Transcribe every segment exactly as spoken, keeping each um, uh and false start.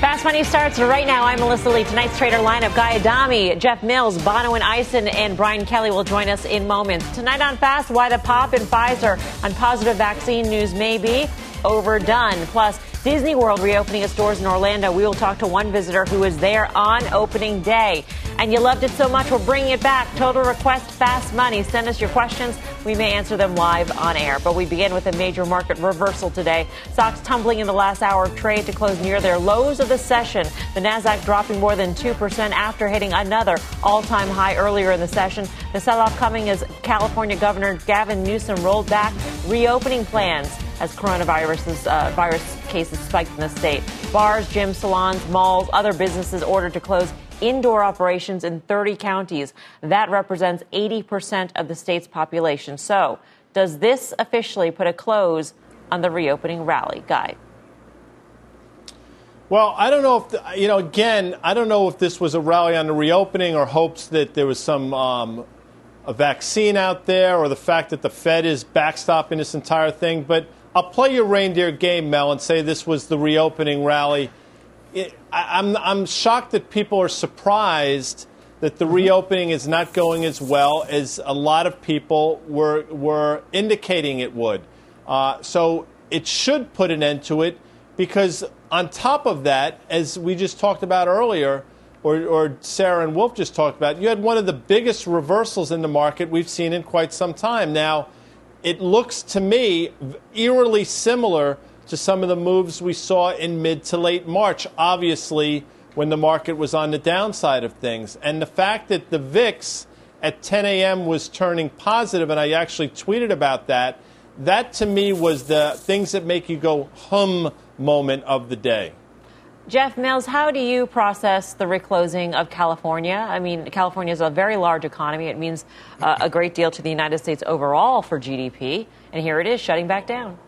Fast Money starts right now. I'm Melissa Lee. Tonight's trader lineup, Guy Adami, Jeff Mills, Bonawyn Eison, and Brian Kelly will join us in moments. Tonight on Fast, why the pop in Pfizer on positive vaccine news may be overdone. Plus, Disney World reopening its doors in Orlando. We will talk to one visitor who was there on opening day. And you loved it so much, we're bringing it back. Total request, Fast Money. Send us your questions. We may answer them live on air. But we begin with a major market reversal today. Stocks tumbling in the last hour of trade to close near their lows of the session. The Nasdaq dropping more than two percent after hitting another all-time high earlier in the session. The sell-off coming as California Governor Gavin Newsom rolled back reopening plans as coronavirus uh, virus cases spiked in the state. Bars, gyms, salons, malls, other businesses ordered to close indoor operations in thirty counties. That represents eighty percent of the state's population. So does this officially put a close on the reopening rally? Guy? Well, I don't know if, the, you know, again, I don't know if this was a rally on the reopening or hopes that there was some um, a vaccine out there, or the fact that the Fed is backstopping this entire thing. But I'll play your reindeer game, Mel, and say this was the reopening rally. It, I, I'm, I'm shocked that people are surprised that the reopening is not going as well as a lot of people were were indicating it would. Uh, so it should put an end to it, because on top of that, as we just talked about earlier, or, or Sarah and Wolf just talked about, you had one of the biggest reversals in the market we've seen in quite some time now. It looks to me eerily similar to some of the moves we saw in mid to late March, obviously, when the market was on the downside of things. And the fact that the V I X at ten a.m. was turning positive, and I actually tweeted about that, that to me was the things that make you go hum moment of the day. Jeff Mills, how do you process the reclosing of California? I mean, California is a very large economy. It means uh, a great deal to the United States overall for G D P. And here it is shutting back down.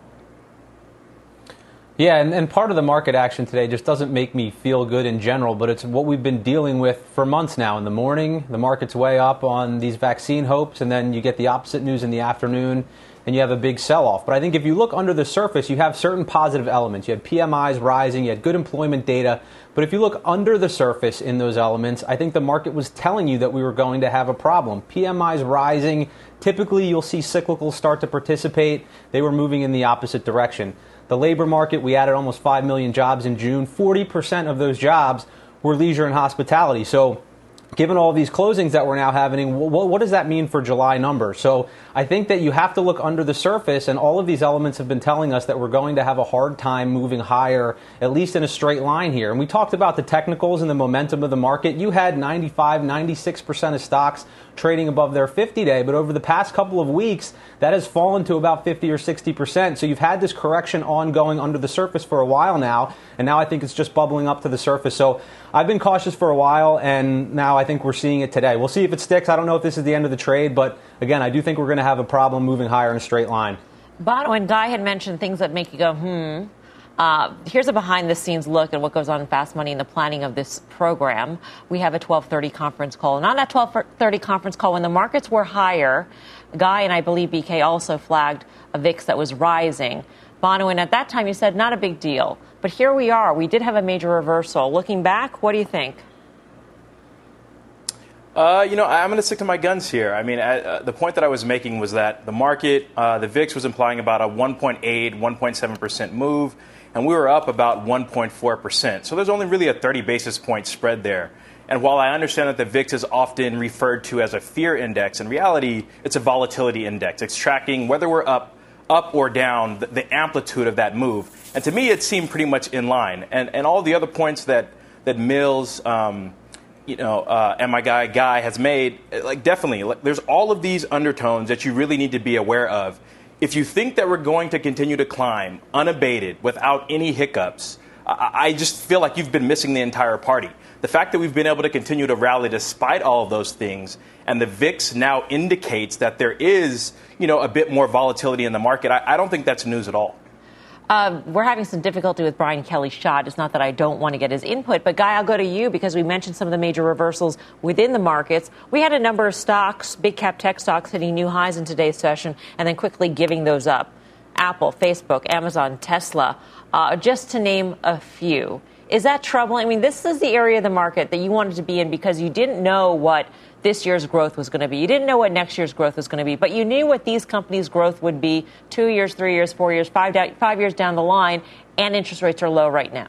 Yeah, and, and part of the market action today just doesn't make me feel good in general, but it's what we've been dealing with for months now. In the morning, the market's way up on these vaccine hopes, and then you get the opposite news in the afternoon, and you have a big sell-off. But I think if you look under the surface, you have certain positive elements. You had P M Is rising, you had good employment data. But if you look under the surface in those elements, I think the market was telling you that we were going to have a problem. P M Is rising, typically you'll see cyclical start to participate. They were moving in the opposite direction. The labor market, we added almost five million jobs in June. forty percent of those jobs were leisure and hospitality. So given all these closings that we're now having, what, what does that mean for July numbers? So I think that you have to look under the surface, and all of these elements have been telling us that we're going to have a hard time moving higher, at least in a straight line here. And we talked about the technicals and the momentum of the market. You had ninety-five, ninety-six percent of stocks trading above their fifty-day, but over the past couple of weeks, that has fallen to about fifty or sixty percent. So you've had this correction ongoing under the surface for a while now, and now I think it's just bubbling up to the surface. So I've been cautious for a while, and now I think we're seeing it today. We'll see if it sticks. I don't know if this is the end of the trade, but again, I do think we're going to have a problem moving higher in a straight line. But when Guy had mentioned things that make you go, hmm, Uh, here's a behind-the-scenes look at what goes on in Fast Money and the planning of this program. We have a twelve thirty conference call. And on that twelve thirty conference call, when the markets were higher, Guy and I believe B K also flagged a V I X that was rising. Bonawyn, at that time you said, not a big deal. But here we are. We did have a major reversal. Looking back, what do you think? Uh, you know, I'm going to stick to my guns here. I mean, uh, the point that I was making was that the market, uh, the V I X was implying about a one point eight, one point seven percent move. And we were up about one point four percent. So there's only really a thirty basis point spread there. And while I understand that the V I X is often referred to as a fear index, in reality, it's a volatility index. It's tracking whether we're up, up or down, the, the amplitude of that move. And to me, it seemed pretty much in line. And and all the other points that that Mills, um, you know, uh, and my guy Guy has made, like definitely, like, there's all of these undertones that you really need to be aware of. If you think that we're going to continue to climb unabated without any hiccups, I just feel like you've been missing the entire party. The fact that we've been able to continue to rally despite all of those things, and the V I X now indicates that there is, you know, a bit more volatility in the market, I, I don't think that's news at all. Uh, we're having some difficulty with Brian Kelly's shot. It's not that I don't want to get his input, but Guy, I'll go to you because we mentioned some of the major reversals within the markets. We had a number of stocks, big cap tech stocks, hitting new highs in today's session and then quickly giving those up. Apple, Facebook, Amazon, Tesla, uh, just to name a few. Is that troubling? I mean, this is the area of the market that you wanted to be in because you didn't know what this year's growth was going to be. You didn't know what next year's growth was going to be, but you knew what these companies' growth would be two years, three years, four years, five, five years down the line, and interest rates are low right now.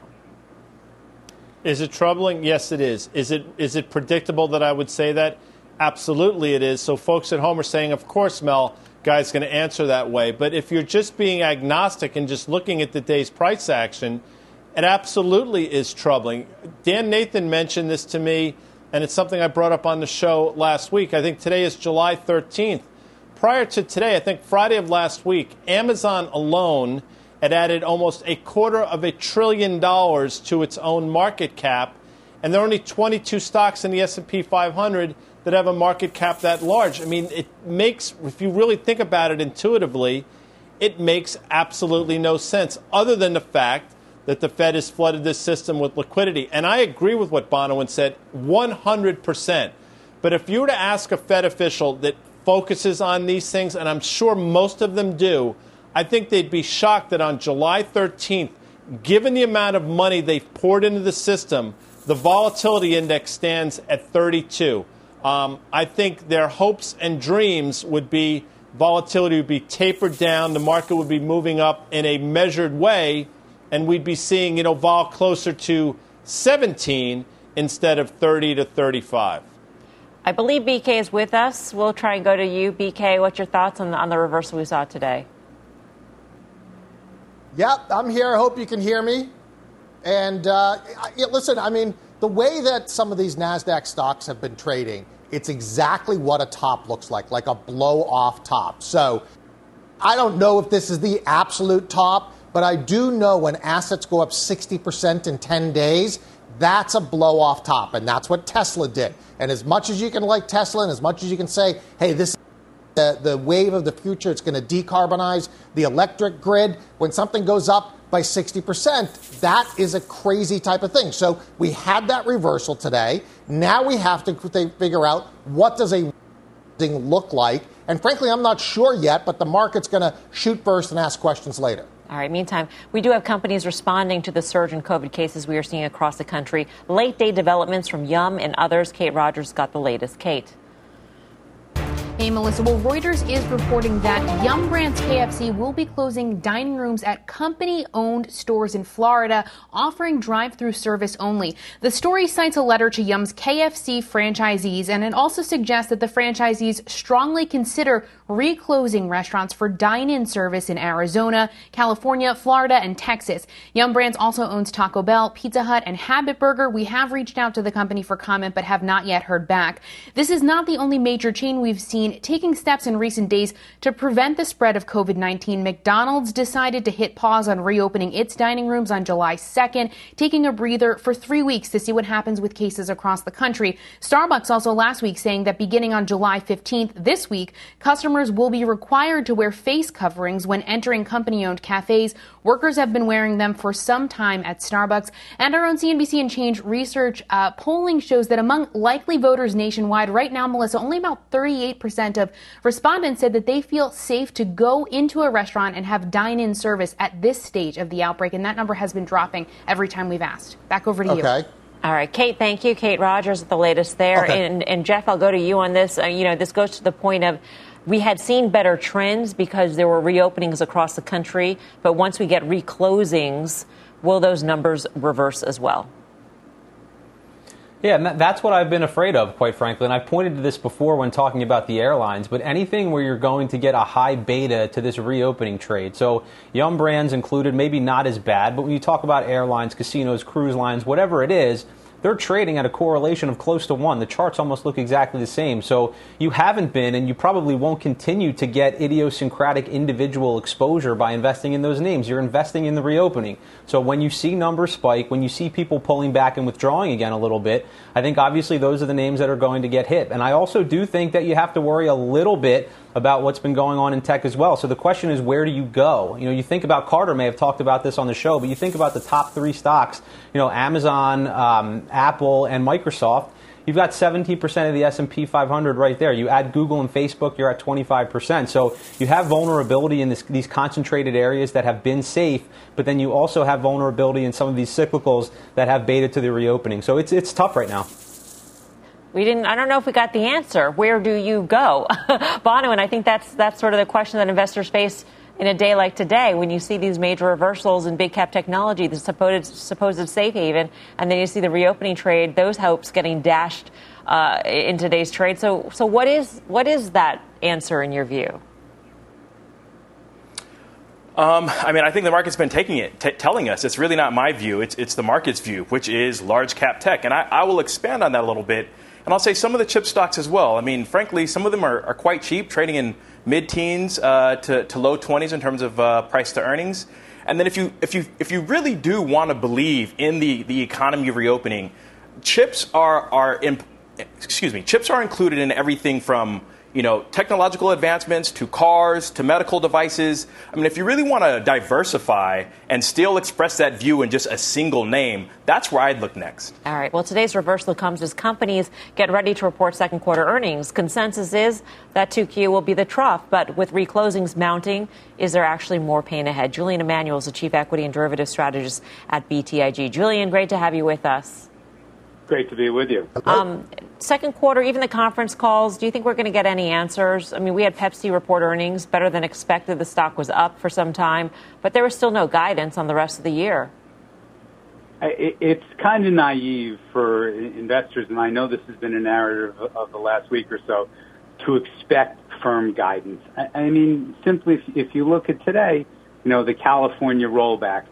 Is it troubling? Yes, it is. Is it is it predictable that I would say that? Absolutely it is. So folks at home are saying, of course, Mel, Guy's going to answer that way. But if you're just being agnostic and just looking at the day's price action, it absolutely is troubling. Dan Nathan mentioned this to me, and it's something I brought up on the show last week. I think today is July thirteenth. Prior to today, I think Friday of last week, Amazon alone had added almost a quarter of a trillion dollars to its own market cap, and there are only twenty-two stocks in the S and P five hundred that have a market cap that large. I mean, it makes, if you really think about it intuitively, it makes absolutely no sense other than the fact that the Fed has flooded this system with liquidity. And I agree with what Bonawyn said one hundred percent. But if you were to ask a Fed official that focuses on these things, and I'm sure most of them do, I think they'd be shocked that on July thirteenth, given the amount of money they've poured into the system, the volatility index stands at thirty-two. Um, I think their hopes and dreams would be volatility would be tapered down. The market would be moving up in a measured way. And we'd be seeing, you know, vol closer to seventeen instead of thirty to thirty-five. I believe B K is with us. We'll try and go to you. B K, what's your thoughts on the, on the reversal we saw today? Yep, I'm here. I hope you can hear me. And uh, listen, I mean, the way that some of these NASDAQ stocks have been trading, it's exactly what a top looks like, like a blow-off top. So I don't know if this is the absolute top, but I do know when assets go up sixty percent in ten days, that's a blow-off top, and that's what Tesla did. And as much as you can like Tesla and as much as you can say, hey, this is the, the wave of the future, it's going to decarbonize the electric grid, when something goes up by sixty percent, that is a crazy type of thing. So we had that reversal today. Now we have to figure out what does a thing look like. And frankly, I'm not sure yet, but the market's going to shoot first and ask questions later. All right. Meantime, we do have companies responding to the surge in COVID cases we are seeing across the country. Late day developments from Yum and others. Kate Rogers got the latest. Kate. Hey, Melissa. Well, Reuters is reporting that Yum Brands K F C will be closing dining rooms at company-owned stores in Florida, offering drive-through service only. The story cites a letter to Yum's K F C franchisees, and it also suggests that the franchisees strongly consider reclosing restaurants for dine-in service in Arizona, California, Florida, and Texas. Yum Brands also owns Taco Bell, Pizza Hut, and Habit Burger. We have reached out to the company for comment, but have not yet heard back. This is not the only major chain we've seen taking steps in recent days to prevent the spread of COVID nineteen. McDonald's decided to hit pause on reopening its dining rooms on July second, taking a breather for three weeks to see what happens with cases across the country. Starbucks also last week saying that beginning on July fifteenth, this week, customers will be required to wear face coverings when entering company-owned cafes. Workers have been wearing them for some time at Starbucks. And our own C N B C and Change research uh, polling shows that among likely voters nationwide right now, Melissa, only about thirty-eight percent of respondents said that they feel safe to go into a restaurant and have dine-in service at this stage of the outbreak, and that number has been dropping every time we've asked. Back over to you. Okay. All right, Kate, thank you. Kate Rogers at the latest there. Okay. And, and, Jeff, I'll go to you on this. Uh, you know, this goes to the point of we had seen better trends because there were reopenings across the country, but once we get reclosings, will those numbers reverse as well? Yeah, and that's what I've been afraid of, quite frankly. And I've pointed to this before when talking about the airlines, but anything where you're going to get a high beta to this reopening trade. So Yum Brands included, maybe not as bad, but when you talk about airlines, casinos, cruise lines, whatever it is, they're trading at a correlation of close to one. The charts almost look exactly the same. So you haven't been, and you probably won't continue to get idiosyncratic individual exposure by investing in those names. You're investing in the reopening. So when you see numbers spike, when you see people pulling back and withdrawing again a little bit, I think obviously those are the names that are going to get hit. And I also do think that you have to worry a little bit about what's been going on in tech as well. So the question is, where do you go? You know, you think about, Carter may have talked about this on the show, but you think about the top three stocks, you know, Amazon, um, Apple, and Microsoft. You've got seventeen percent of the S and P five hundred right there. You add Google and Facebook, you're at twenty-five percent. So you have vulnerability in this, these concentrated areas that have been safe, but then you also have vulnerability in some of these cyclicals that have baited to the reopening. So it's it's tough right now. We didn't. I don't know if we got the answer. Where do you go, Bonawyn? I think that's that's sort of the question that investors face in a day like today, when you see these major reversals in big cap technology, the supposed supposed safe haven, and then you see the reopening trade. Those hopes getting dashed uh, in today's trade. So, so what is what is that answer in your view? Um, I mean, I think the market's been taking it, t- telling us. It's really not my view. It's it's the market's view, which is large cap tech, and I, I will expand on that a little bit. And I'll say some of the chip stocks as well. I mean, frankly, some of them are, are quite cheap, trading in mid-teens uh, to, to low twenties in terms of uh, price to earnings. And then if you if you if you really do want to believe in the, the economy reopening, chips are are in, excuse me, chips are included in everything from, you know, technological advancements to cars to medical devices. I mean, if you really want to diversify and still express that view in just a single name, that's where I'd look next. All right. Well, today's reversal comes as companies get ready to report second quarter earnings. Consensus is that two Q will be the trough, but with reclosings mounting, is there actually more pain ahead? Julian Emanuel is the Chief Equity and Derivative Strategist at B T I G. Julian, great to have you with us. Great to be with you. Um, second quarter, even the conference calls, do you think we're going to get any answers? I mean, we had Pepsi report earnings better than expected. The stock was up for some time, but there was still no guidance on the rest of the year. It's kind of naive for investors, and I know this has been a narrative of the last week or so, to expect firm guidance. I mean, simply, if you look at today, you know, the California rollback,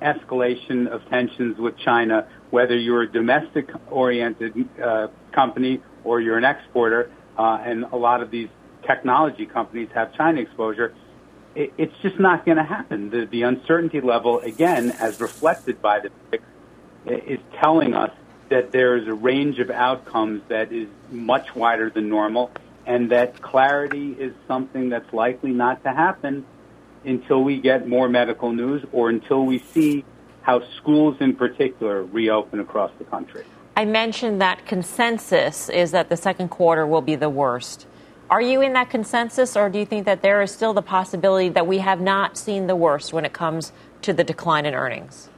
escalation of tensions with China, whether you're a domestic-oriented uh, company or you're an exporter, uh, and a lot of these technology companies have China exposure, it, it's just not going to happen. The, the uncertainty level, again, as reflected by the V I X, is telling us that there is a range of outcomes that is much wider than normal, and that clarity is something that's likely not to happen until we get more medical news or until we see how schools in particular reopen across the country. I mentioned that consensus is that the second quarter will be the worst. Are you in that consensus, or do you think that there is still the possibility that we have not seen the worst when it comes to the decline in earnings?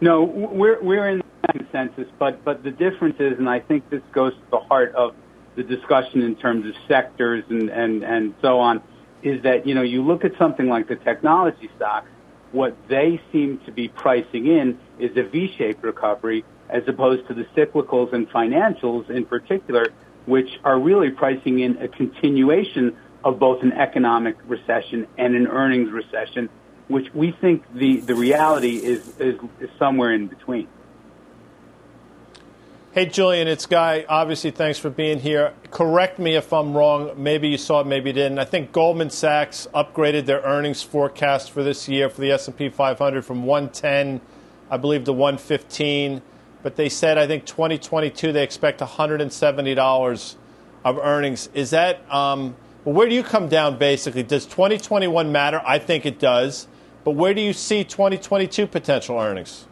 No, we're we're in that consensus, but, but the difference is, and I think this goes to the heart of the discussion in terms of sectors and, and, and so on, is that, you know, you look at something like the technology stocks, what they seem to be pricing in is a V-shaped recovery as opposed to the cyclicals and financials in particular, which are really pricing in a continuation of both an economic recession and an earnings recession, which we think the, the reality is, is, is somewhere in between. Hey, Julian, it's Guy. Obviously, thanks for being here. Correct me if I'm wrong. Maybe you saw it, maybe you didn't. I think Goldman Sachs upgraded their earnings forecast for this year for the S and P five hundred from one ten, I believe, to one fifteen. But they said, I think, twenty twenty-two, they expect one hundred seventy dollars of earnings. Is that um, – where do you come down, basically? Does twenty twenty-one matter? I think it does. But where do you see twenty twenty-two potential earnings?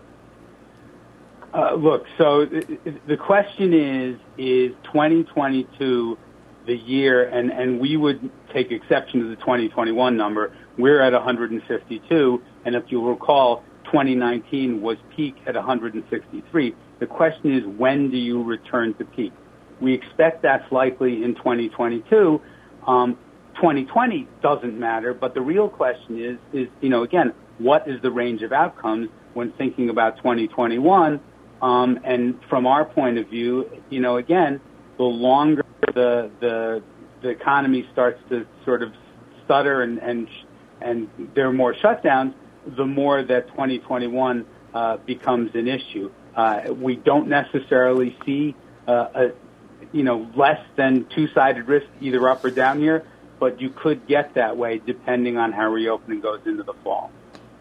Uh, look, so the question is, is twenty twenty-two the year, and, and we would take exception to the twenty twenty-one number. We're at one hundred fifty-two, and if you recall, twenty nineteen was peak at one hundred sixty-three. The question is, when do you return to peak? We expect that's likely in twenty twenty-two. Um, twenty twenty doesn't matter, but the real question is, is, you know, again, what is the range of outcomes when thinking about twenty twenty-one? Um, and from our point of view, you know, again, the longer the the, the economy starts to sort of stutter and, and and there are more shutdowns, the more that twenty twenty-one uh, becomes an issue. Uh, we don't necessarily see, uh, a, you know, less than two-sided risk either up or down here, but you could get that way depending on how reopening goes into the fall.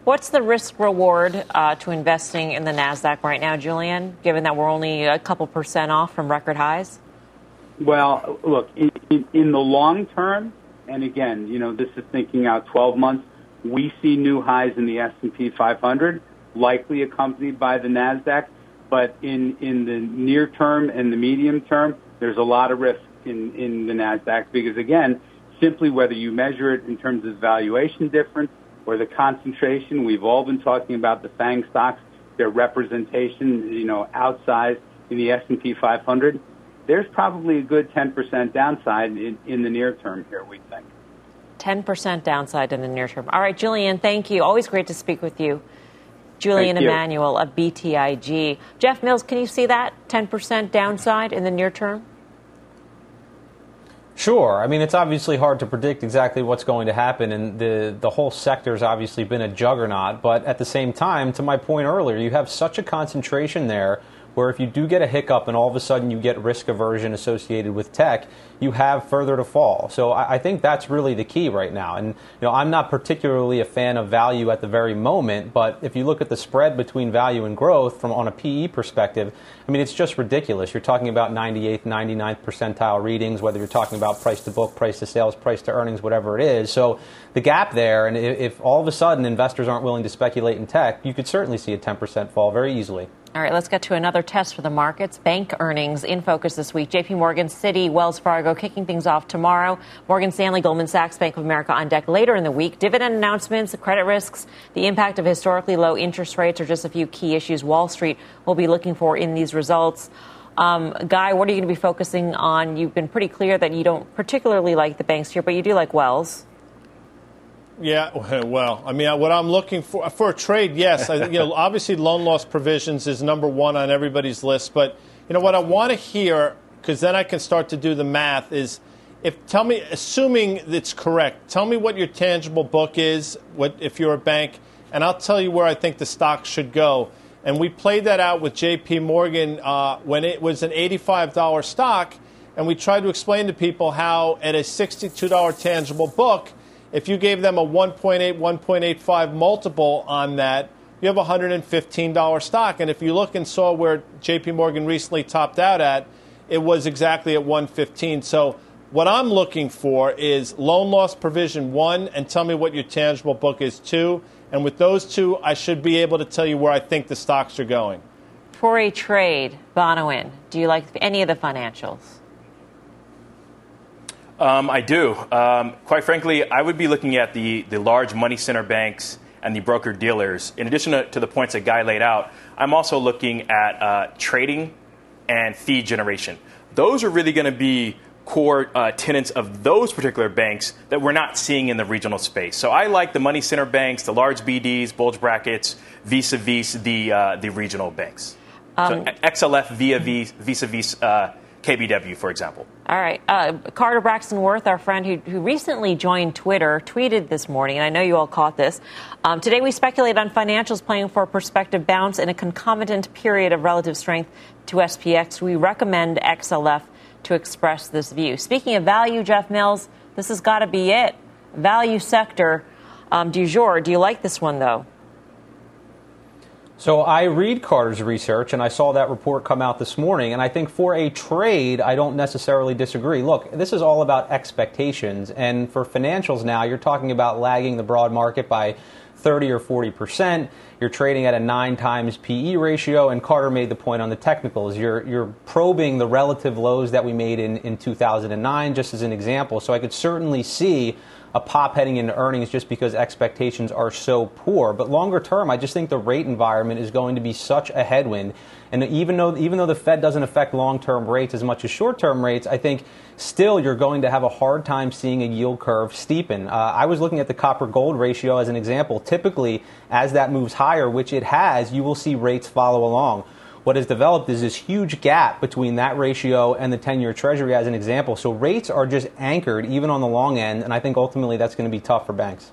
What's the risk reward uh, to investing in the Nasdaq right now, Julian, given that we're only a couple percent off from record highs? Well, look, in, in, in the long term, and again, you know, this is thinking out twelve months, we see new highs in the S and P five hundred, likely accompanied by the Nasdaq. But in, in the near term and the medium term, there's a lot of risk in, in the Nasdaq because, again, simply whether you measure it in terms of valuation difference or the concentration, we've all been talking about the FANG stocks, their representation, you know, outsized in the S and P five hundred. There's probably a good ten percent downside in, in the near term here, we think. ten percent downside in the near term. All right, Julian, thank you. Always great to speak with you. Julian thank Emanuel you. of B T I G. Jeff Mills, can you see that ten percent downside in the near term? Sure. I mean, it's obviously hard to predict exactly what's going to happen, and the, the whole sector's obviously been a juggernaut. But at the same time, to my point earlier, you have such a concentration there where if you do get a hiccup and all of a sudden you get risk aversion associated with tech, you have further to fall. So I, I think that's really the key right now. And you know, I'm not particularly a fan of value at the very moment, but if you look at the spread between value and growth from on a P E perspective, I mean, it's just ridiculous. You're talking about ninety-eighth, ninety-ninth percentile readings, whether you're talking about price to book, price to sales, price to earnings, whatever it is. So the gap there, and if all of a sudden investors aren't willing to speculate in tech, you could certainly see a ten percent fall very easily. All right, let's get to another test for the markets. Bank earnings in focus this week. J P. Morgan, Citi, Wells Fargo kicking things off tomorrow. Morgan Stanley, Goldman Sachs, Bank of America on deck later in the week. Dividend announcements, credit risks, the impact of historically low interest rates are just a few key issues Wall Street will be looking for in these results. Um, Guy, what are you going to be focusing on? You've been pretty clear that you don't particularly like the banks here, but you do like Wells. Yeah, well, I mean, what I'm looking for for a trade, yes. I, you know, obviously, loan loss provisions is number one on everybody's list. But you know what I want to hear, because then I can start to do the math. Is if tell me, assuming it's correct, tell me what your tangible book is. What if you're a bank, and I'll tell you where I think the stock should go. And we played that out with J P. Morgan uh, when it was an eighty-five dollar stock, and we tried to explain to people how at a sixty-two dollar tangible book, if you gave them a one point eight, one point eight five multiple on that, you have a one hundred fifteen dollar stock. And if you look and saw where J P. Morgan recently topped out at, it was exactly at one fifteen. So what I'm looking for is loan loss provision one, and tell me what your tangible book is two. And with those two, I should be able to tell you where I think the stocks are going. For a trade, Bonawyn, do you like any of the financials? Um, I do. Um, quite frankly, I would be looking at the, the large money center banks and the broker-dealers. In addition to, to the points that Guy laid out, I'm also looking at uh, trading and fee generation. Those are really going to be core uh, tenants of those particular banks that we're not seeing in the regional space. So I like the money center banks, the large B Ds, bulge brackets, vis-a-vis the uh, the regional banks. Um, so X L F via vis-a-vis uh, K B W, for example. All right. Uh, Carter Braxton Worth, our friend who, who recently joined Twitter, tweeted this morning, and I know you all caught this. Um, today we speculate on financials playing for a prospective bounce in a concomitant period of relative strength to S P X. We recommend X L F to express this view. Speaking of value, Jeff Mills, this has got to be it. Value sector um, du jour. Do you like this one, though? So I read Carter's research, and I saw that report come out this morning, and I think for a trade, I don't necessarily disagree. Look, this is all about expectations, and for financials now, you're talking about lagging the broad market by thirty or forty percent. You're trading at a nine times P E ratio, and Carter made the point on the technicals. You're you're probing the relative lows that we made in, in two thousand nine, just as an example. So I could certainly see a pop heading into earnings just because expectations are so poor. But longer term, I just think the rate environment is going to be such a headwind. And even though even though the Fed doesn't affect long-term rates as much as short-term rates, I think still you're going to have a hard time seeing a yield curve steepen. Uh, I was looking at the copper-gold ratio as an example. Typically, as that moves higher, which it has, you will see rates follow along. What has developed is this huge gap between that ratio and the ten-year Treasury as an example. So rates are just anchored even on the long end, and I think ultimately that's going to be tough for banks.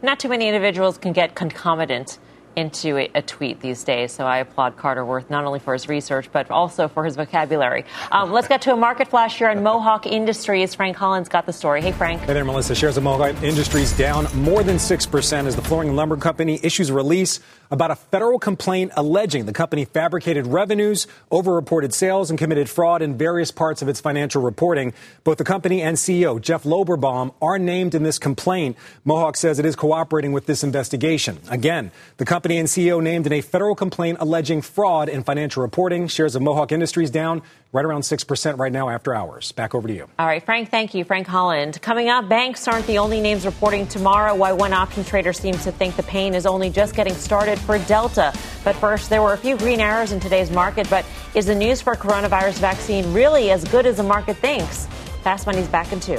Not too many individuals can get concomitant into a tweet these days. So I applaud Carter Worth not only for his research, but also for his vocabulary. Um, let's get to a market flash here on Mohawk Industries. Frank Collins got the story. Hey, Frank. Hey there, Melissa. Shares of Mohawk Industries down more than six percent as the flooring lumber company issues a release about a federal complaint alleging the company fabricated revenues, overreported sales, and committed fraud in various parts of its financial reporting. Both the company and C E O Jeff Loberbaum are named in this complaint. Mohawk says it is cooperating with this investigation. Again, the company and C E O named in a federal complaint alleging fraud in financial reporting. Shares of Mohawk Industries down right around six percent right now after hours. Back over to you. All right, Frank, thank you. Frank Holland. Coming up, banks aren't the only names reporting tomorrow. Why one option trader seems to think the pain is only just getting started for Delta. But first, there were a few green arrows in today's market. But is the news for coronavirus vaccine really as good as the market thinks? Fast Money's back in two.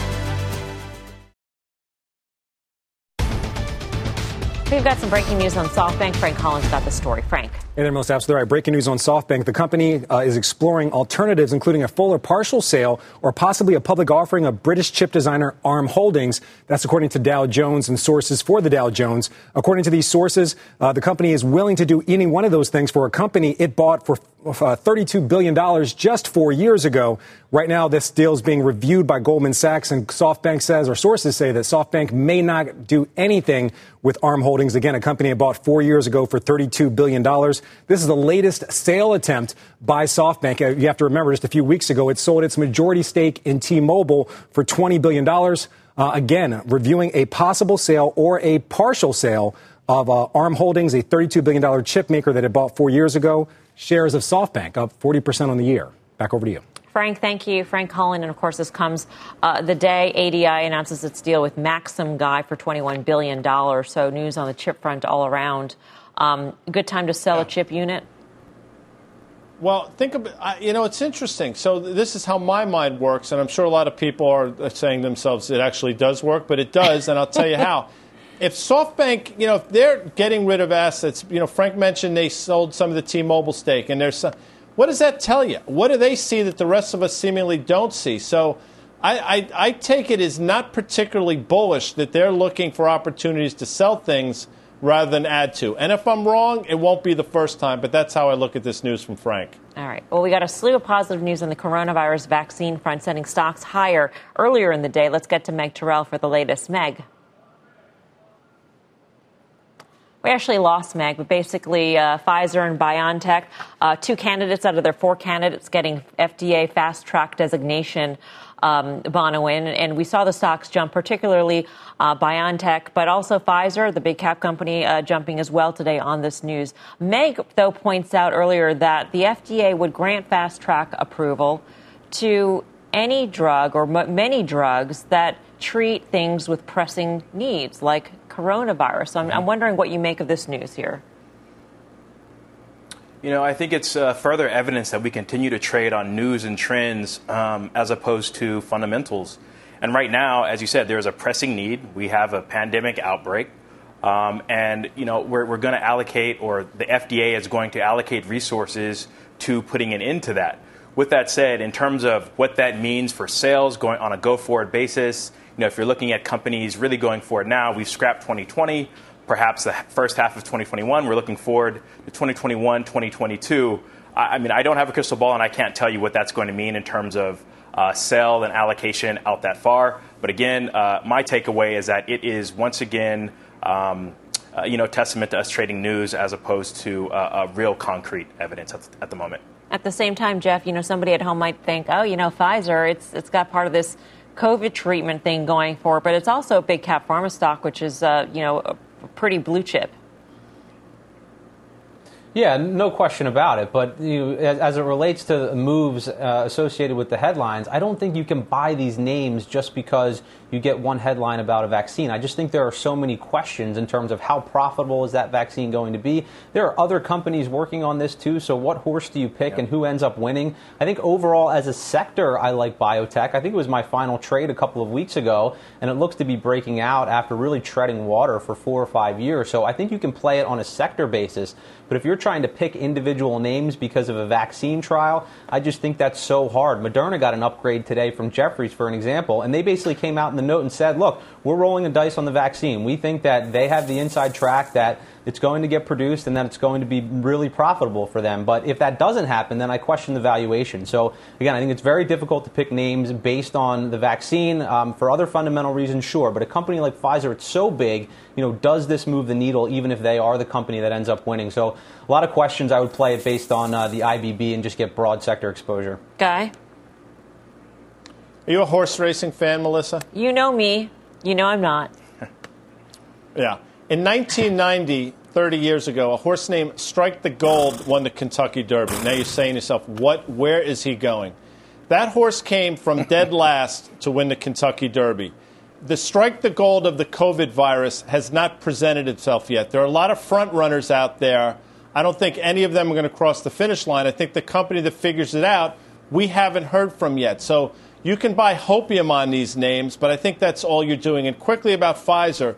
We've got some breaking news on SoftBank. Frank Collins got the story. Frank. Hey there, most absolutely right. Breaking news on SoftBank. The company uh, is exploring alternatives, including a full or partial sale or possibly a public offering of British chip designer Arm Holdings. That's according to Dow Jones and sources for the Dow Jones. According to these sources, uh, the company is willing to do any one of those things for a company it bought for Uh, thirty-two billion dollars just four years ago. Right now, this deal is being reviewed by Goldman Sachs, and SoftBank says, or sources say, that SoftBank may not do anything with Arm Holdings. Again, a company it bought four years ago for thirty-two billion dollars. This is the latest sale attempt by SoftBank. You have to remember, just a few weeks ago, it sold its majority stake in T-Mobile for twenty billion dollars. Uh, again, reviewing a possible sale or a partial sale of uh, Arm Holdings, a thirty-two billion dollars chip maker that it bought four years ago. Shares of SoftBank up forty percent on the year. Back over to you. Frank, thank you. Frank Holland. And, of course, this comes uh, the day A D I announces its deal with Maxim Guy for twenty-one billion dollars. So news on the chip front all around. Um, good time to sell a chip unit? Well, think about, you know, it's interesting. So this is how my mind works, and I'm sure a lot of people are saying to themselves it actually does work, but it does, and I'll tell you how. If SoftBank, you know, if they're getting rid of assets, you know, Frank mentioned they sold some of the T-Mobile stake, and there's some, what does that tell you? What do they see that the rest of us seemingly don't see? So I, I, I take it as not particularly bullish that they're looking for opportunities to sell things rather than add to. And if I'm wrong, it won't be the first time, but that's how I look at this news from Frank. All right. Well, we got a slew of positive news on the coronavirus vaccine front, sending stocks higher earlier in the day. Let's get to Meg Terrell for the latest. Meg. We actually lost Meg, but basically uh, Pfizer and BioNTech, uh, two candidates out of their four candidates getting F D A fast-track designation, um, Bonawyn. And we saw the stocks jump, particularly uh, BioNTech, but also Pfizer, the big cap company, uh, jumping as well today on this news. Meg, though, points out earlier that the F D A would grant fast-track approval to any drug or m- many drugs that treat things with pressing needs, like coronavirus. So I'm, I'm wondering what you make of this news here. You know, I think it's uh, further evidence that we continue to trade on news and trends um, as opposed to fundamentals. And right now, as you said, there is a pressing need. We have a pandemic outbreak. Um, and, you know, we're, we're going to allocate, or the F D A is going to allocate resources to putting an end to that. With that said, in terms of what that means for sales going on a go-forward basis, you know, if you're looking at companies really going forward now, we've scrapped twenty twenty, perhaps the first half of twenty twenty-one. We're looking forward to twenty twenty-one, twenty twenty-two. I mean, I don't have a crystal ball, and I can't tell you what that's going to mean in terms of uh, sell and allocation out that far. But again, uh, my takeaway is that it is once again, um, uh, you know, testament to us trading news as opposed to uh, uh, real concrete evidence at, at the moment. At the same time, Jeff, you know, somebody at home might think, oh, you know, Pfizer, it's it's got part of this COVID treatment thing going for it, but it's also a big cap pharma stock, which is, uh, you know, a pretty blue chip. Yeah, no question about it. But you, as, as it relates to moves uh, associated with the headlines, I don't think you can buy these names just because you get one headline about a vaccine. I just think there are so many questions in terms of how profitable is that vaccine going to be. There are other companies working on this too, so what horse do you pick yeah. and who ends up winning? I think overall as a sector, I like biotech. I think it was my final trade a couple of weeks ago, and it looks to be breaking out after really treading water for four or five years. So I think you can play it on a sector basis. But if you're trying to pick individual names because of a vaccine trial, I just think that's so hard. Moderna got an upgrade today from Jefferies, for an example, and they basically came out in the note and said, look, we're rolling the dice on the vaccine. We think that they have the inside track that it's going to get produced and that it's going to be really profitable for them. But if that doesn't happen, then I question the valuation. So, again, I think it's very difficult to pick names based on the vaccine. Um, for other fundamental reasons, sure. But a company like Pfizer, it's so big, you know, does this move the needle even if they are the company that ends up winning? So a lot of questions. I would play it based on uh, the I B B and just get broad sector exposure. Guy? Are you a horse racing fan, Melissa? You know me. You know I'm not. Yeah. In nineteen ninety, thirty years ago, a horse named Strike the Gold won the Kentucky Derby. Now you're saying to yourself, what, where is he going? That horse came from dead last to win the Kentucky Derby. The Strike the Gold of the COVID virus has not presented itself yet. There are a lot of front runners out there. I don't think any of them are going to cross the finish line. I think the company that figures it out, we haven't heard from yet. So you can buy hopium on these names, but I think that's all you're doing. And quickly about Pfizer.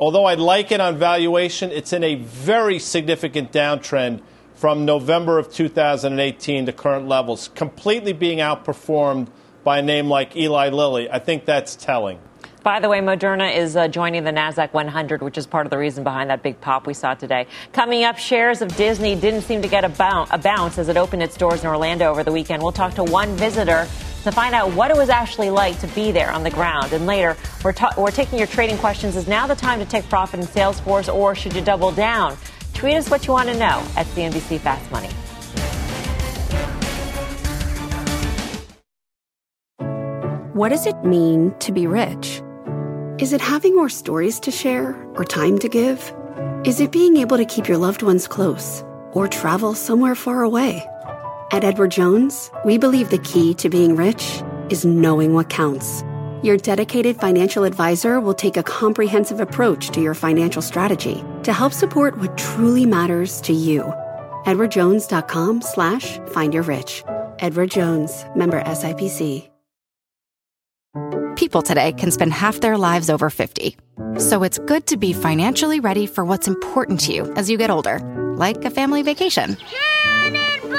Although I like it on valuation, it's in a very significant downtrend from November of two thousand eighteen to current levels, completely being outperformed by a name like Eli Lilly. I think that's telling. By the way, Moderna is uh, joining the Nasdaq one hundred, which is part of the reason behind that big pop we saw today. Coming up, shares of Disney didn't seem to get a, boun- a bounce as it opened its doors in Orlando over the weekend. We'll talk to one visitor to find out what it was actually like to be there on the ground. And later, we're, ta- we're taking your trading questions. Is now the time to take profit in Salesforce, or should you double down? Tweet us what you want to know at C N B C Fast Money. What does it mean to be rich? Is it having more stories to share or time to give? Is it being able to keep your loved ones close or travel somewhere far away? At Edward Jones, we believe the key to being rich is knowing what counts. Your dedicated financial advisor will take a comprehensive approach to your financial strategy to help support what truly matters to you. edwardjones.com slash find your rich. Edward Jones, member S I P C. People today can spend half their lives over fifty. So it's good to be financially ready for what's important to you as you get older, like a family vacation. Cannonball!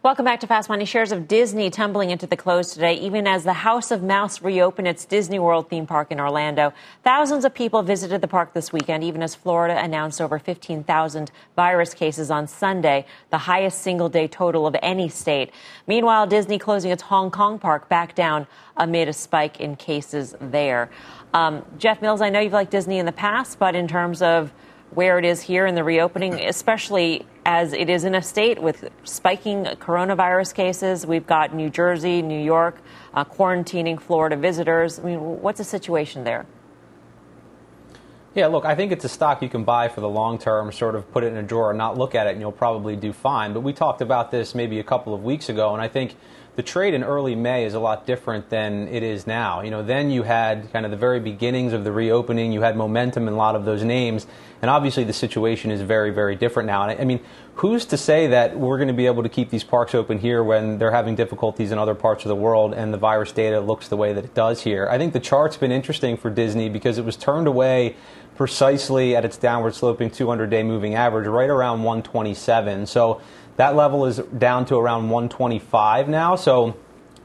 Welcome back to Fast Money. Shares of Disney tumbling into the close today, even as the House of Mouse reopened its Disney World theme park in Orlando. Thousands of people visited the park this weekend, even as Florida announced over fifteen thousand virus cases on Sunday, the highest single-day total of any state. Meanwhile, Disney closing its Hong Kong park back down amid a spike in cases there. Um, Jeff Mills, I know you've liked Disney in the past, but in terms of where it is here in the reopening, especially as it is in a state with spiking coronavirus cases. We've got New Jersey, New York, uh, quarantining Florida visitors. I mean, what's the situation there? Yeah, look, I think it's a stock you can buy for the long term, sort of put it in a drawer and not look at it, and you'll probably do fine. But we talked about this maybe a couple of weeks ago, and I think the trade in early May is a lot different than it is now. You know, then you had kind of the very beginnings of the reopening. You had momentum in a lot of those names. And obviously the situation is very, very different now. And I, I mean, who's to say that we're going to be able to keep these parks open here when they're having difficulties in other parts of the world and the virus data looks the way that it does here? I think the chart's been interesting for Disney because it was turned away precisely at its downward sloping two hundred day moving average right around one twenty-seven. So that level is down to around one twenty-five now, so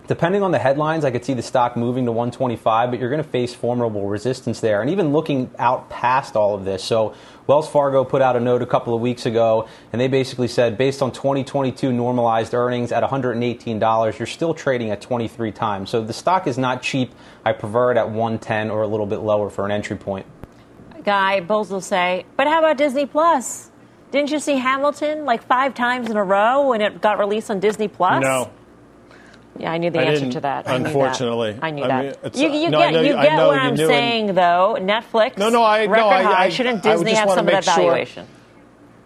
Depending on the headlines, I could see the stock moving to one twenty-five, but you're going to face formidable resistance there. And even looking out past all of this, so Wells Fargo put out a note a couple of weeks ago, and they basically said, based on twenty twenty-two normalized earnings at one hundred eighteen dollars, you're still trading at twenty-three times. So the stock is not cheap. I prefer it at one ten or a little bit lower for an entry point. Guy, Bowles will say, but how about Disney Plus? Didn't you see Hamilton like five times in a row when it got released on Disney Plus? No. Yeah, I knew the I answer to that. I unfortunately, I knew that. I knew that. I mean, you you no, get, know, you get know what I'm saying, and, though. Netflix. No, no, I, record no, I, high. I shouldn't Disney I have some of that valuation?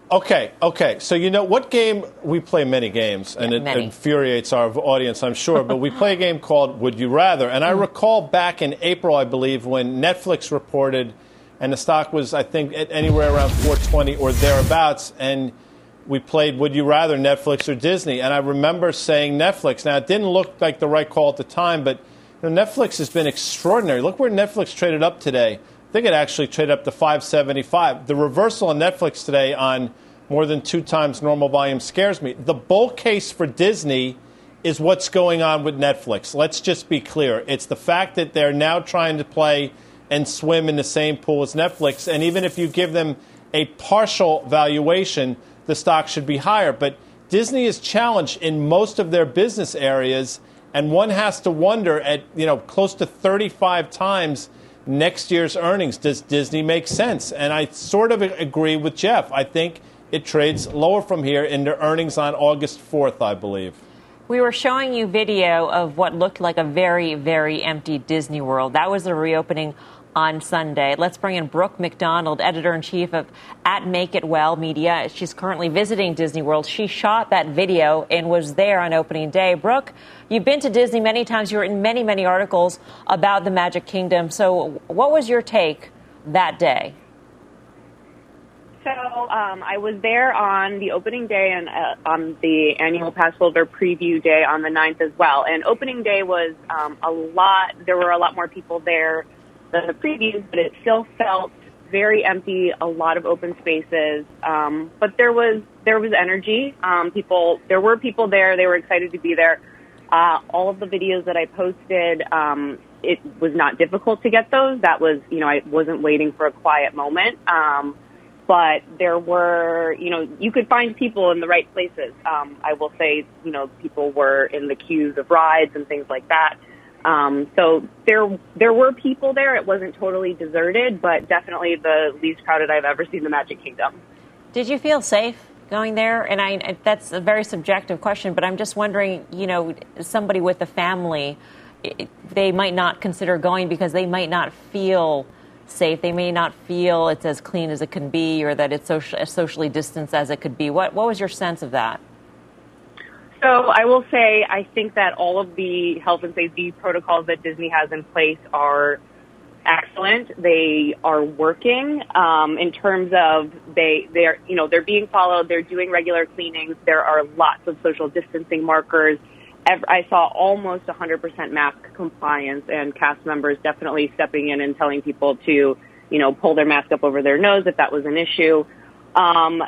Sure. Okay, okay. So you know what game we play? Many games, and yeah, it many. infuriates our audience, I'm sure. But we play a game called Would You Rather, and I recall back in April, I believe, when Netflix reported, and the stock was, I think, at anywhere around four twenty or thereabouts, and we played Would You Rather, Netflix or Disney, and I remember saying Netflix. Now, it didn't look like the right call at the time, but you know, Netflix has been extraordinary. Look where Netflix traded up today. I think it actually traded up to five seventy-five. The reversal on Netflix today on more than two times normal volume scares me. The bull case for Disney is what's going on with Netflix. Let's just be clear. It's the fact that they're now trying to play and swim in the same pool as Netflix, and even if you give them a partial valuation, the stock should be higher. But Disney is challenged in most of their business areas, and one has to wonder at, you know, close to thirty-five times next year's earnings, does Disney make sense? And I sort of agree with Jeff. I think it trades lower from here in their earnings on August fourth, I believe. We were showing you video of what looked like a very, very empty Disney World. That was a reopening on Sunday. Let's bring in Brooke McDonald, editor-in-chief of At Make It Well Media. She's currently visiting Disney World. She shot that video and was there on opening day. Brooke, you've been to Disney many times. You've written many, many articles about the Magic Kingdom. So what was your take that day? So um, I was there on the opening day and uh, on the annual pass holder preview day on the ninth as well. And opening day was um, a lot. There were a lot more people there than the previews, but it still felt very empty, a lot of open spaces. Um, but there was there was energy. Um, people, there were people there. They were excited to be there. Uh, all of the videos that I posted, um, it was not difficult to get those. That was, you know, I wasn't waiting for a quiet moment. Um, but there were, you know, you could find people in the right places. Um, I will say, you know, people were in the queues of rides and things like that. Um, so there there were people there. It wasn't totally deserted, but definitely the least crowded I've ever seen the Magic Kingdom. Did you feel safe going there? And I, that's a very subjective question, but I'm just wondering, you know, somebody with a family, it, they might not consider going because they might not feel safe. They may not feel it's as clean as it can be or that it's so, socially distanced as it could be. What, what was your sense of that? So I will say I think that all of the health and safety protocols that Disney has in place are excellent. They are working um, in terms of they they are, you know, they're being followed. They're doing regular cleanings. There are lots of social distancing markers. I saw almost one hundred percent mask compliance and cast members definitely stepping in and telling people to, you know, pull their mask up over their nose if that was an issue. Um,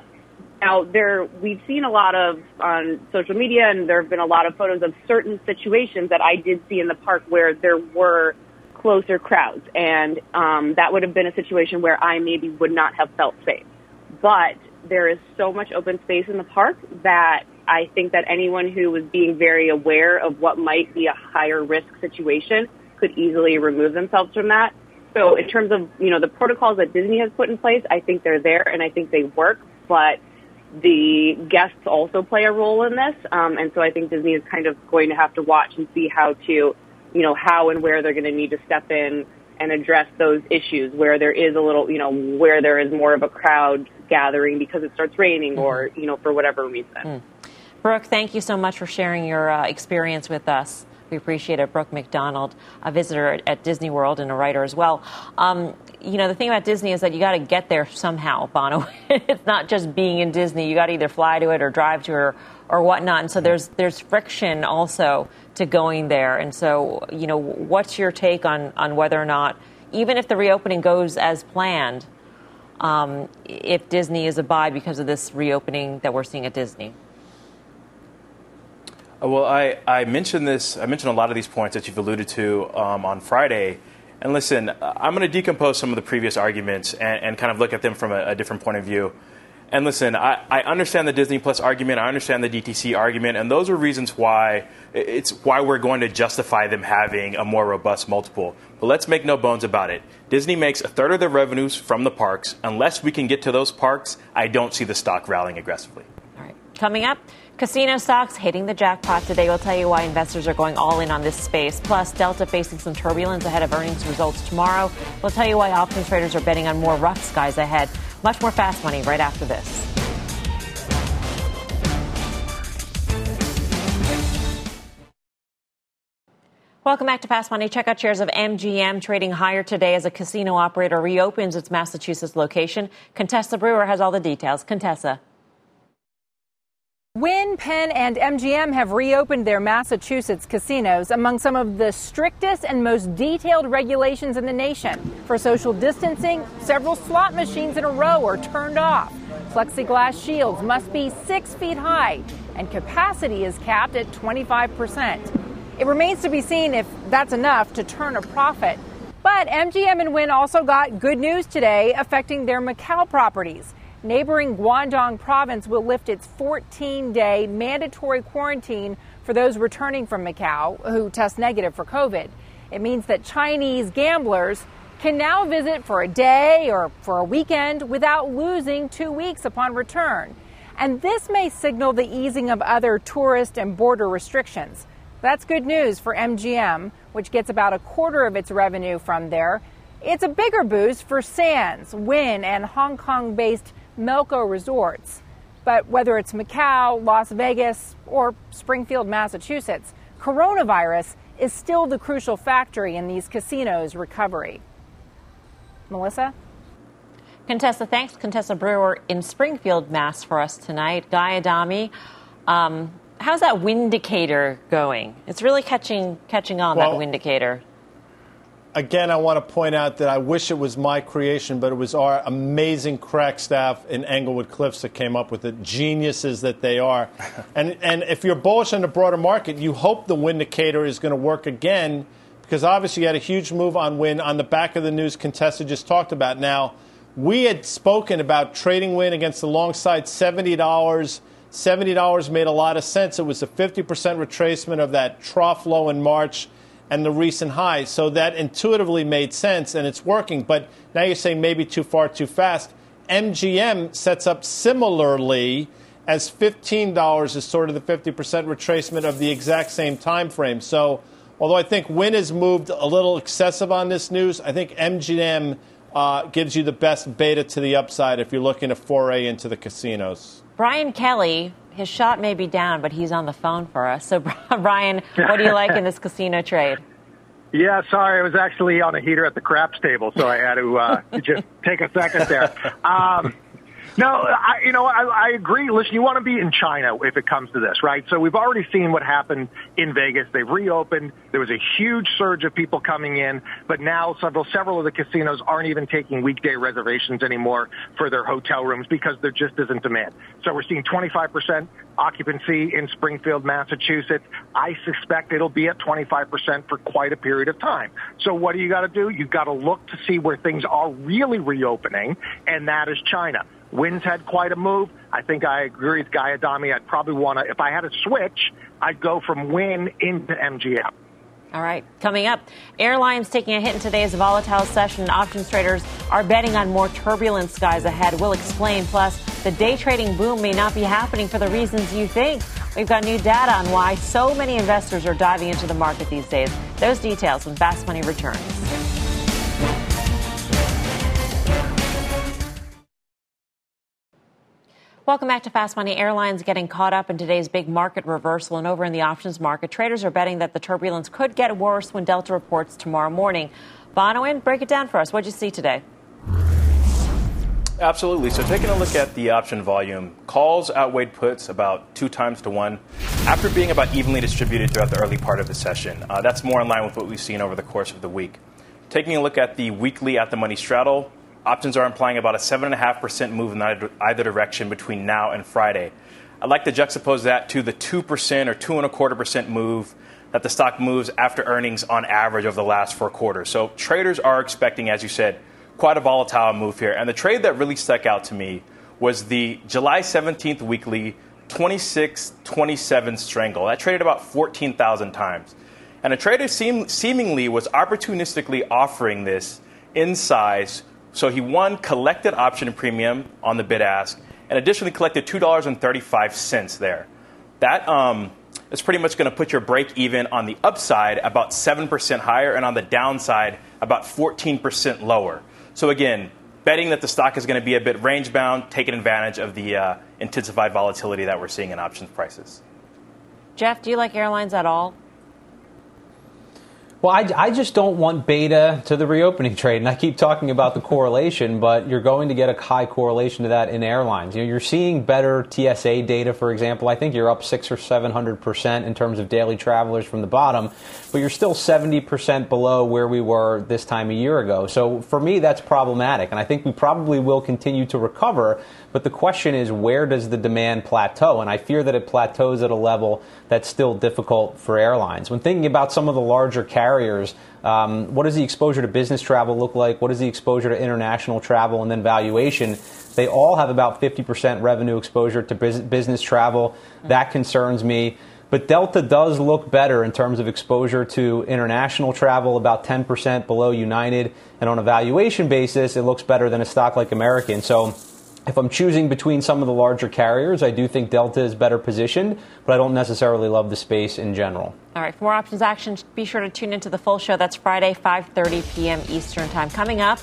Now, there, we've seen a lot of on social media, and there have been a lot of photos of certain situations that I did see in the park where there were closer crowds, and um, that would have been a situation where I maybe would not have felt safe. But there is so much open space in the park that I think that anyone who was being very aware of what might be a higher risk situation could easily remove themselves from that. So in terms of, you know, the protocols that Disney has put in place, I think they're there, and I think they work, but the guests also play a role in this, um, and so I think Disney is kind of going to have to watch and see how to, you know, how and where they're going to need to step in and address those issues where there is a little, you know, where there is more of a crowd gathering because it starts raining mm. or, you know, for whatever reason. Mm. Brooke, thank you so much for sharing your uh, experience with us. We appreciate it. Brooke McDonald, a visitor at Disney World and a writer as well. Um, you know, the thing about Disney is that you got to get there somehow, Bonawyn. It's not just being in Disney. You got to either fly to it or drive to it or, or whatnot. And so there's there's friction also to going there. And so, you know, what's your take on, on whether or not, even if the reopening goes as planned, um, if Disney is a buy because of this reopening that we're seeing at Disney? Well, I, I mentioned this, I mentioned a lot of these points that you've alluded to um, on Friday. And listen, I'm going to decompose some of the previous arguments and, and kind of look at them from a, a different point of view. And listen, I, I understand the Disney Plus argument. I understand the D T C argument. And those are reasons why it's why we're going to justify them having a more robust multiple. But let's make no bones about it. Disney makes a third of their revenues from the parks. Unless we can get to those parks, I don't see the stock rallying aggressively. All right. Coming up, casino stocks hitting the jackpot today. We'll tell you why investors are going all in on this space. Plus, Delta facing some turbulence ahead of earnings results tomorrow. We'll tell you why options traders are betting on more rough skies ahead. Much more Fast Money right after this. Welcome back to Fast Money. Check out shares of M G M trading higher today as a casino operator reopens its Massachusetts location. Contessa Brewer has all the details. Contessa. Wynn, Penn, and M G M have reopened their Massachusetts casinos among some of the strictest and most detailed regulations in the nation. For social distancing, several slot machines in a row are turned off. Plexiglass shields must be six feet high, and capacity is capped at twenty-five percent. It remains to be seen if that's enough to turn a profit. But M G M and Wynn also got good news today affecting their Macau properties. Neighboring Guangdong province will lift its fourteen-day mandatory quarantine for those returning from Macau who test negative for COVID. It means that Chinese gamblers can now visit for a day or for a weekend without losing two weeks upon return. And this may signal the easing of other tourist and border restrictions. That's good news for M G M, which gets about a quarter of its revenue from there. It's a bigger boost for Sands, Wynn, and Hong Kong-based Melco Resorts. But whether it's Macau, Las Vegas, or Springfield, Massachusetts, coronavirus is still the crucial factor in these casinos' recovery. Melissa? Contessa, thanks. Contessa Brewer in Springfield, Mass. for us tonight. Guy Adami, um, how's that Windicator going? It's really catching catching on, well, that Windicator. Again, I want to point out that I wish it was my creation, but it was our amazing crack staff in Englewood Cliffs that came up with it. Geniuses that they are. and and if you're bullish on the broader market, you hope the Windicator is going to work again, because obviously you had a huge move on Wynn on the back of the news Contessa just talked about. Now, we had spoken about trading Wynn against the long side, seventy dollars. seventy dollars made a lot of sense. It was a fifty percent retracement of that trough low in March and the recent high. So that intuitively made sense, and it's working. But now you're saying maybe too far, too fast. M G M sets up similarly, as fifteen dollars is sort of the fifty percent retracement of the exact same time frame. So although I think Wynn has moved a little excessive on this news, I think M G M uh, gives you the best beta to the upside if you're looking to foray into the casinos. Brian Kelly, his shot may be down, but he's on the phone for us. So, Brian, what do you like in this casino trade? Yeah, sorry. I was actually on a heater at the craps table, so I had to uh, just take a second there. Um, no, I, you know, I, I agree. Listen, you want to be in China if it comes to this, right? So we've already seen what happened in Vegas. They've reopened. There was a huge surge of people coming in, but now several, several of the casinos aren't even taking weekday reservations anymore for their hotel rooms because there just isn't demand. So we're seeing twenty-five percent occupancy in Springfield, Massachusetts. I suspect it'll be at twenty-five percent for quite a period of time. So what do you got to do? You've got to look to see where things are really reopening, and that is China. Wynn's had quite a move. I think I agree with Guy Adami. I'd probably want to, if I had a switch, I'd go from Wynn into M G M. All right. Coming up, airlines taking a hit in today's volatile session. Options traders are betting on more turbulent skies ahead. We'll explain. Plus, the day trading boom may not be happening for the reasons you think. We've got new data on why so many investors are diving into the market these days. Those details when Fast Money returns. Welcome back to Fast Money. Airlines getting caught up in today's big market reversal, and over in the options market, traders are betting that the turbulence could get worse when Delta reports tomorrow morning. Bonawyn, break it down for us. What did you see today? Absolutely. So taking a look at the option volume, calls outweighed puts about two times to one after being about evenly distributed throughout the early part of the session. Uh, that's more in line with what we've seen over the course of the week. Taking a look at the weekly at-the-money straddle, options are implying about a seven point five percent move in either direction between now and Friday. I'd like to juxtapose that to the two percent or two point two five percent move that the stock moves after earnings on average over the last four quarters. So traders are expecting, as you said, quite a volatile move here. And the trade that really stuck out to me was the July seventeenth weekly twenty-six twenty-seven strangle. That traded about fourteen thousand times. And a trader seem, seemingly was opportunistically offering this in size. So he, one, collected option premium on the bid ask, and additionally collected two dollars and thirty-five cents there. That um, is pretty much going to put your break even on the upside about seven percent higher, and on the downside about fourteen percent lower. So again, betting that the stock is going to be a bit range bound, taking advantage of the uh, intensified volatility that we're seeing in options prices. Jeff, do you like airlines at all? Well, I, I just don't want beta to the reopening trade, and I keep talking about the correlation, but you're going to get a high correlation to that in airlines. You know, you're seeing better T S A data, for example. I think you're up six or seven hundred percent in terms of daily travelers from the bottom, but you're still seventy percent below where we were this time a year ago. So for me, that's problematic, and I think we probably will continue to recover. But the question is, where does the demand plateau? And I fear that it plateaus at a level that's still difficult for airlines. When thinking about some of the larger carriers, um, what does the exposure to business travel look like? What does the exposure to international travel, and then valuation? They all have about fifty percent revenue exposure to business travel. That concerns me. But Delta does look better in terms of exposure to international travel, about ten percent below United. And on a valuation basis, it looks better than a stock like American. So if I'm choosing between some of the larger carriers, I do think Delta is better positioned, but I don't necessarily love the space in general. All right. For more options action, be sure to tune into the full show. That's Friday, five thirty p.m. Eastern time. Coming up,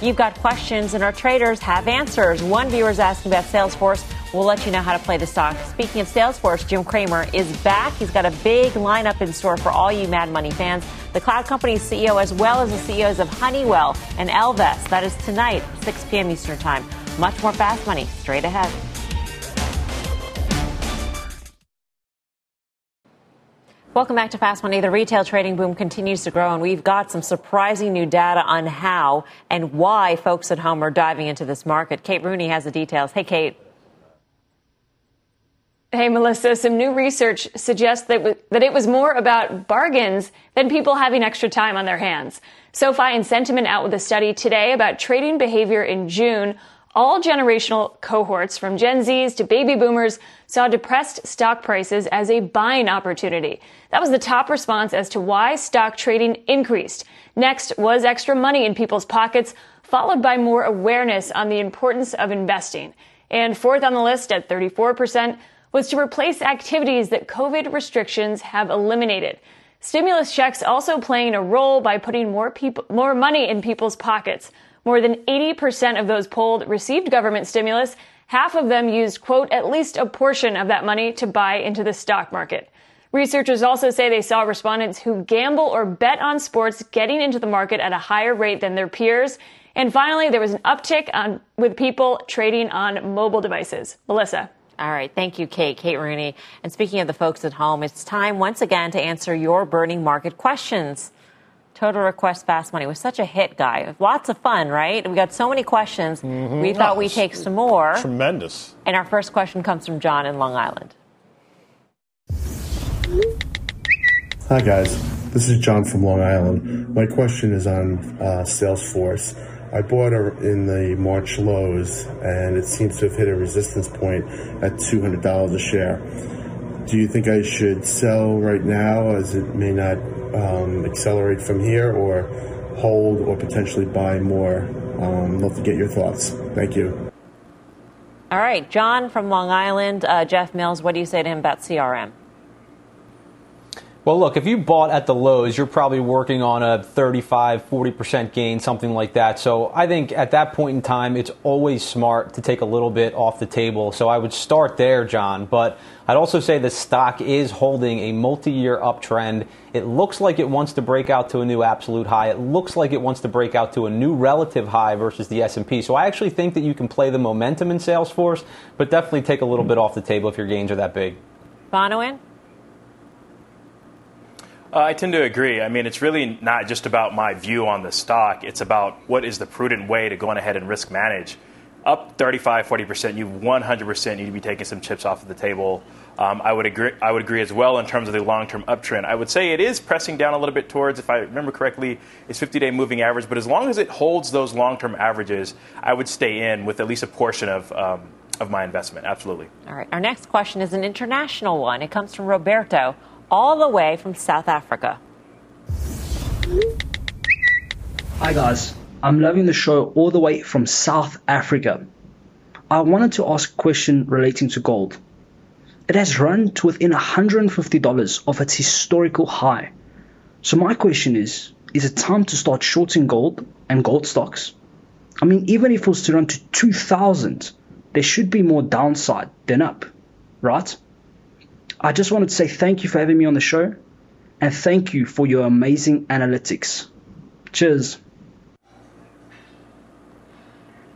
you've got questions and our traders have answers. One viewer is asking about Salesforce. We'll let you know how to play the stock. Speaking of Salesforce, Jim Cramer is back. He's got a big lineup in store for all you Mad Money fans. The cloud company's C E O, as well as the C E Os of Honeywell and Elvest. That is tonight, six p.m. Eastern time. Much more Fast Money straight ahead. Welcome back to Fast Money. The retail trading boom continues to grow, and we've got some surprising new data on how and why folks at home are diving into this market. Kate Rooney has the details. Hey, Kate. Hey, Melissa. Some new research suggests that, that it was more about bargains than people having extra time on their hands. SoFi and Sentiment out with a study today about trading behavior in June. All generational cohorts, from Gen Zs to baby boomers, saw depressed stock prices as a buying opportunity. That was the top response as to why stock trading increased. Next was extra money in people's pockets, followed by more awareness on the importance of investing. And fourth on the list at thirty-four percent was to replace activities that COVID restrictions have eliminated. Stimulus checks also playing a role by putting more people, more money in people's pockets. More than eighty percent of those polled received government stimulus. Half of them used, quote, at least a portion of that money to buy into the stock market. Researchers also say they saw respondents who gamble or bet on sports getting into the market at a higher rate than their peers. And finally, there was an uptick on, with people trading on mobile devices. Melissa. All right. Thank you, Kate. Kate Rooney. And speaking of the folks at home, it's time once again to answer your burning market questions. Total Request Fast Money was such a hit, Guy. Lots of fun, right? We got so many questions. Mm-hmm. We thought oh, we'd take some more. Tremendous. And our first question comes from John in Long Island. Hi, guys. This is John from Long Island. My question is on uh, Salesforce. I bought her in the March lows, and it seems to have hit a resistance point at two hundred dollars a share. Do you think I should sell right now, as it may not um, accelerate from here, or hold, or potentially buy more? Um, love to get your thoughts. Thank you. All right, John from Long Island. Uh, Jeff Mills, what do you say to him about C R M? Well, look, if you bought at the lows, you're probably working on a thirty-five, forty percent gain, something like that. So I think at that point in time, it's always smart to take a little bit off the table. So I would start there, John. But I'd also say the stock is holding a multi-year uptrend. It looks like it wants to break out to a new absolute high. It looks like it wants to break out to a new relative high versus the S and P. So I actually think that you can play the momentum in Salesforce, but definitely take a little bit off the table if your gains are that big. Bonawyn? Uh, I tend to agree. I mean, it's really not just about my view on the stock. It's about what is the prudent way to go on ahead and risk manage. up thirty-five, forty percent, you one hundred percent need to be taking some chips off of the table. Um, I would agree. I would agree as well in terms of the long-term uptrend. I would say it is pressing down a little bit towards, if I remember correctly, its fifty-day moving average. But as long as it holds those long-term averages, I would stay in with at least a portion of um, of my investment. Absolutely. All right. Our next question is an international one. It comes from Roberto, all the way from South Africa. Hi guys, I'm loving the show all the way from South Africa. I wanted to ask a question relating to gold. It has run to within one hundred fifty dollars of its historical high. So my question is, is it time to start shorting gold and gold stocks? I mean, even if it was to run to two thousand, there should be more downside than up, right? I just wanted to say thank you for having me on the show, and thank you for your amazing analytics. Cheers.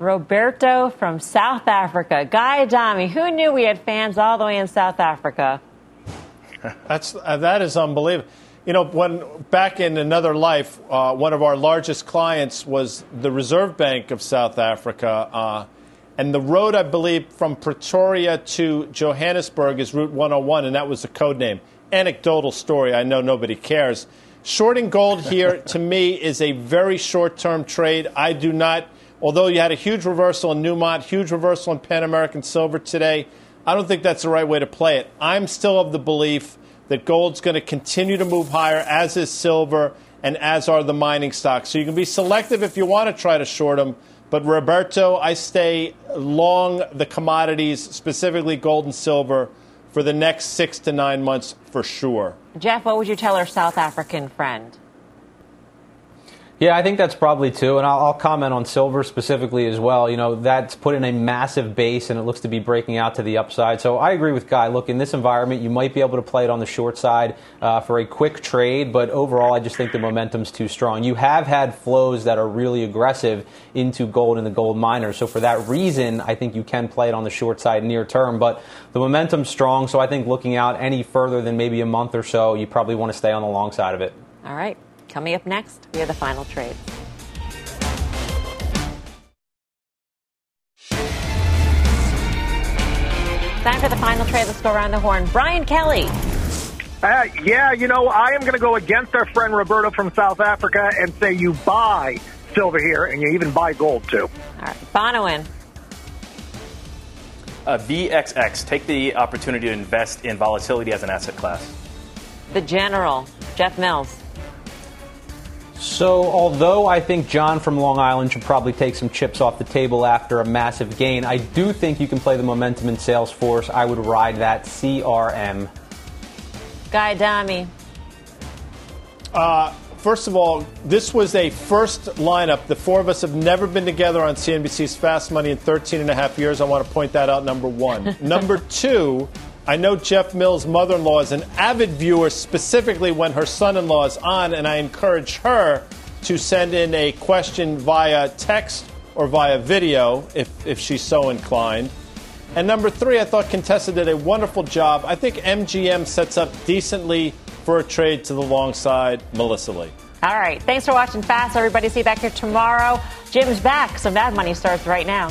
Roberto from South Africa. Guy Adami, who knew we had fans all the way in South Africa? That's, uh, that is unbelievable. You know, when back in another life, uh, one of our largest clients was the Reserve Bank of South Africa. Uh, and the road, I believe, from Pretoria to Johannesburg is Route one oh one, and that was the code name. Anecdotal story. I know nobody cares. Shorting gold here, to me, is a very short-term trade. I do not... Although you had a huge reversal in Newmont, huge reversal in Pan American Silver today, I don't think that's the right way to play it. I'm still of the belief that gold's going to continue to move higher, as is silver, and as are the mining stocks. So you can be selective if you want to try to short them. But, Roberto, I stay long the commodities, specifically gold and silver, for the next six to nine months for sure. Jeff, what would you tell our South African friend? Yeah, I think that's probably too, and I'll, I'll comment on silver specifically as well. You know, that's put in a massive base, and it looks to be breaking out to the upside. So I agree with Guy. Look, in this environment, you might be able to play it on the short side uh, for a quick trade, but overall, I just think the momentum's too strong. You have had flows that are really aggressive into gold and the gold miners, so for that reason, I think you can play it on the short side near term. But the momentum's strong, so I think looking out any further than maybe a month or so, you probably want to stay on the long side of it. All right. Coming up next, we have the final trade. Time for the final trade. Let's go around the horn. Brian Kelly. Uh, yeah, you know, I am going to go against our friend Roberto from South Africa and say you buy silver here, and you even buy gold, too. All right. Bonawyn. Uh, V X X. Take the opportunity to invest in volatility as an asset class. The General. Jeff Mills. So although I think John from Long Island should probably take some chips off the table after a massive gain, I do think you can play the momentum in Salesforce. I would ride that C R M. Guy Adami. Uh, first of all, this was a first lineup. The four of us have never been together on C N B C's Fast Money in thirteen and a half years. I want to point that out, number one. Number two, I know Jeff Mills' mother-in-law is an avid viewer, specifically when her son-in-law is on, and I encourage her to send in a question via text or via video if, if she's so inclined. And number three, I thought Contessa did a wonderful job. I think M G M sets up decently for a trade to the long side. Melissa Lee. All right. Thanks for watching Fast, everybody. See you back here tomorrow. Jim's back, so Mad Money starts right now.